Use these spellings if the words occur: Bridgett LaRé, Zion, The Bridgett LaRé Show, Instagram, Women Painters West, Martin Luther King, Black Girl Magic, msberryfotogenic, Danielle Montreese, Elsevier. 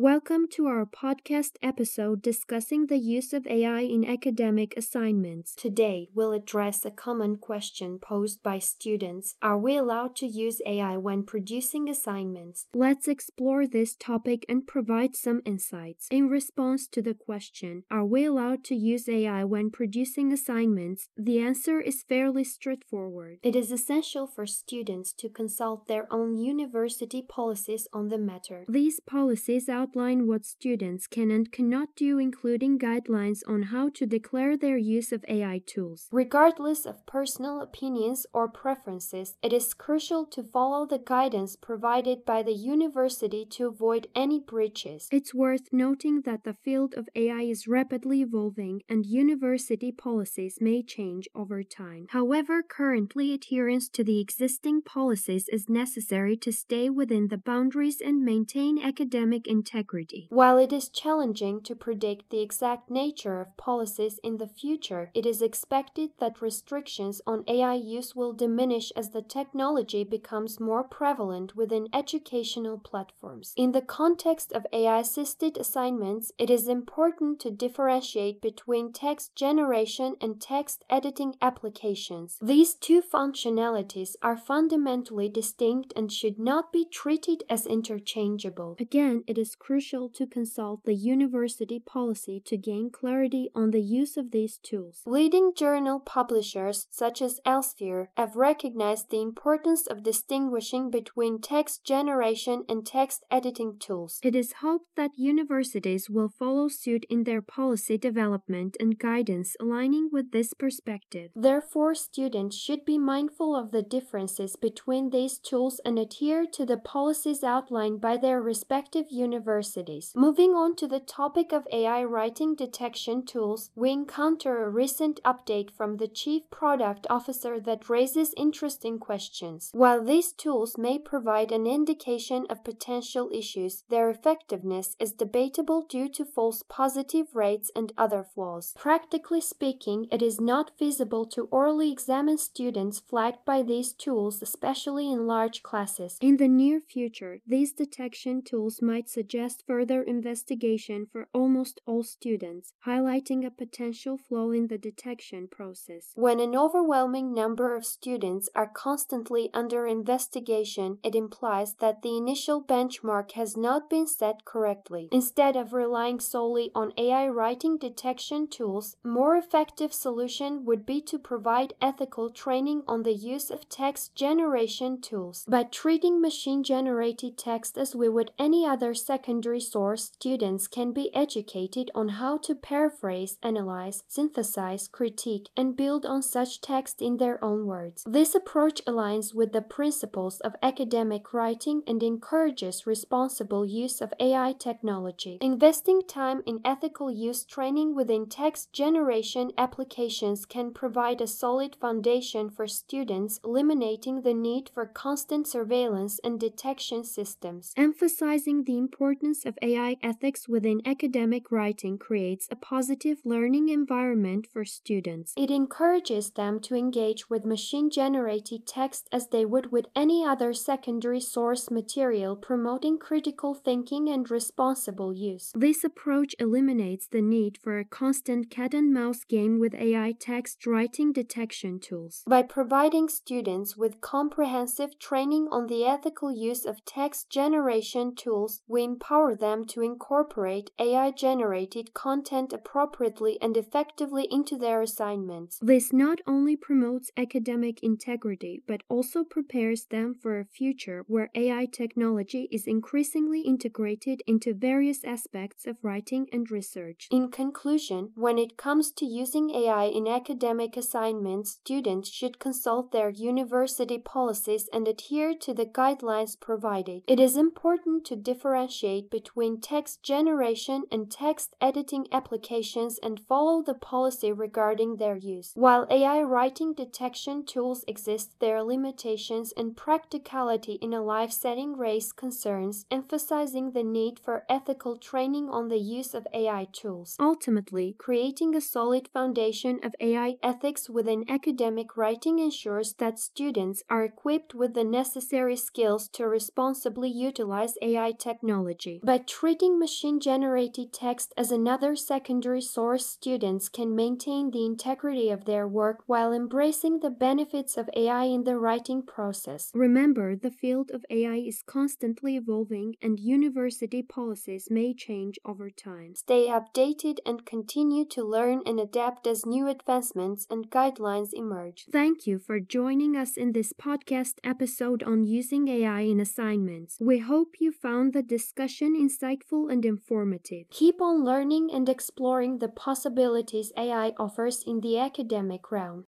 Welcome to our podcast episode discussing the use of AI in academic assignments. Today, we'll address a common question posed by students. Are we allowed to use AI when producing assignments? Let's explore this topic and provide some insights. In response to the question, are we allowed to use AI when producing assignments? The answer is fairly straightforward. It is essential for students to consult their own university policies on the matter. These policies outline what students can and cannot do, including guidelines on how to declare their use of AI tools. Regardless of personal opinions or preferences, it is crucial to follow the guidance provided by the university to avoid any breaches. It's worth noting that the field of AI is rapidly evolving and university policies may change over time. However, currently adherence to the existing policies is necessary to stay within the boundaries and maintain academic integrity. While it is challenging to predict the exact nature of policies in the future, it is expected that restrictions on AI use will diminish as the technology becomes more prevalent within educational platforms. In the context of AI-assisted assignments, it is important to differentiate between text generation and text editing applications. These two functionalities are fundamentally distinct and should not be treated as interchangeable. Again, it is crucial to consult the university policy to gain clarity on the use of these tools. Leading journal publishers such as Elsevier have recognized the importance of distinguishing between text generation and text editing tools. It is hoped that universities will follow suit in their policy development and guidance aligning with this perspective. Therefore, students should be mindful of the differences between these tools and adhere to the policies outlined by their respective universities. Moving on to the topic of AI writing detection tools, we encounter a recent update from the Chief Product Officer that raises interesting questions. While these tools may provide an indication of potential issues, their effectiveness is debatable due to false positive rates and other flaws. Practically speaking, it is not feasible to orally examine students flagged by these tools, especially in large classes. In the near future, these detection tools might suggest further investigation for almost all students, highlighting a potential flaw in the detection process. When an overwhelming number of students are constantly under investigation, it implies that the initial benchmark has not been set correctly. Instead of relying solely on AI writing detection tools, a more effective solution would be to provide ethical training on the use of text generation tools. By treating machine-generated text as we would any other secondary source, students can be educated on how to paraphrase, analyze, synthesize, critique, and build on such text in their own words. This approach aligns with the principles of academic writing and encourages responsible use of AI technology. Investing time in ethical use training within text generation applications can provide a solid foundation for students, eliminating the need for constant surveillance and detection systems. Emphasizing the importance of AI ethics within academic writing creates a positive learning environment for students. It encourages them to engage with machine-generated text as they would with any other secondary source material, promoting critical thinking and responsible use. This approach eliminates the need for a constant cat-and-mouse game with AI text writing detection tools. By providing students with comprehensive training on the ethical use of text generation tools, we empower them to incorporate AI-generated content appropriately and effectively into their assignments. This not only promotes academic integrity, but also prepares them for a future where AI technology is increasingly integrated into various aspects of writing and research. In conclusion, when it comes to using AI in academic assignments, students should consult their university policies and adhere to the guidelines provided. It is important to differentiate between text generation and text editing applications and follow the policy regarding their use. While AI writing detection tools exist, their limitations and practicality in a live setting raise concerns, emphasizing the need for ethical training on the use of AI tools. Ultimately, creating a solid foundation of AI ethics within academic writing ensures that students are equipped with the necessary skills to responsibly utilize AI technology. technology. By treating machine-generated text as another secondary source, students can maintain the integrity of their work while embracing the benefits of AI in the writing process. Remember, the field of AI is constantly evolving and university policies may change over time. Stay updated and continue to learn and adapt as new advancements and guidelines emerge. Thank you for joining us in this podcast episode on using AI in assignments. We hope you found the discussion insightful and informative. Keep on learning and exploring the possibilities AI offers in the academic realm.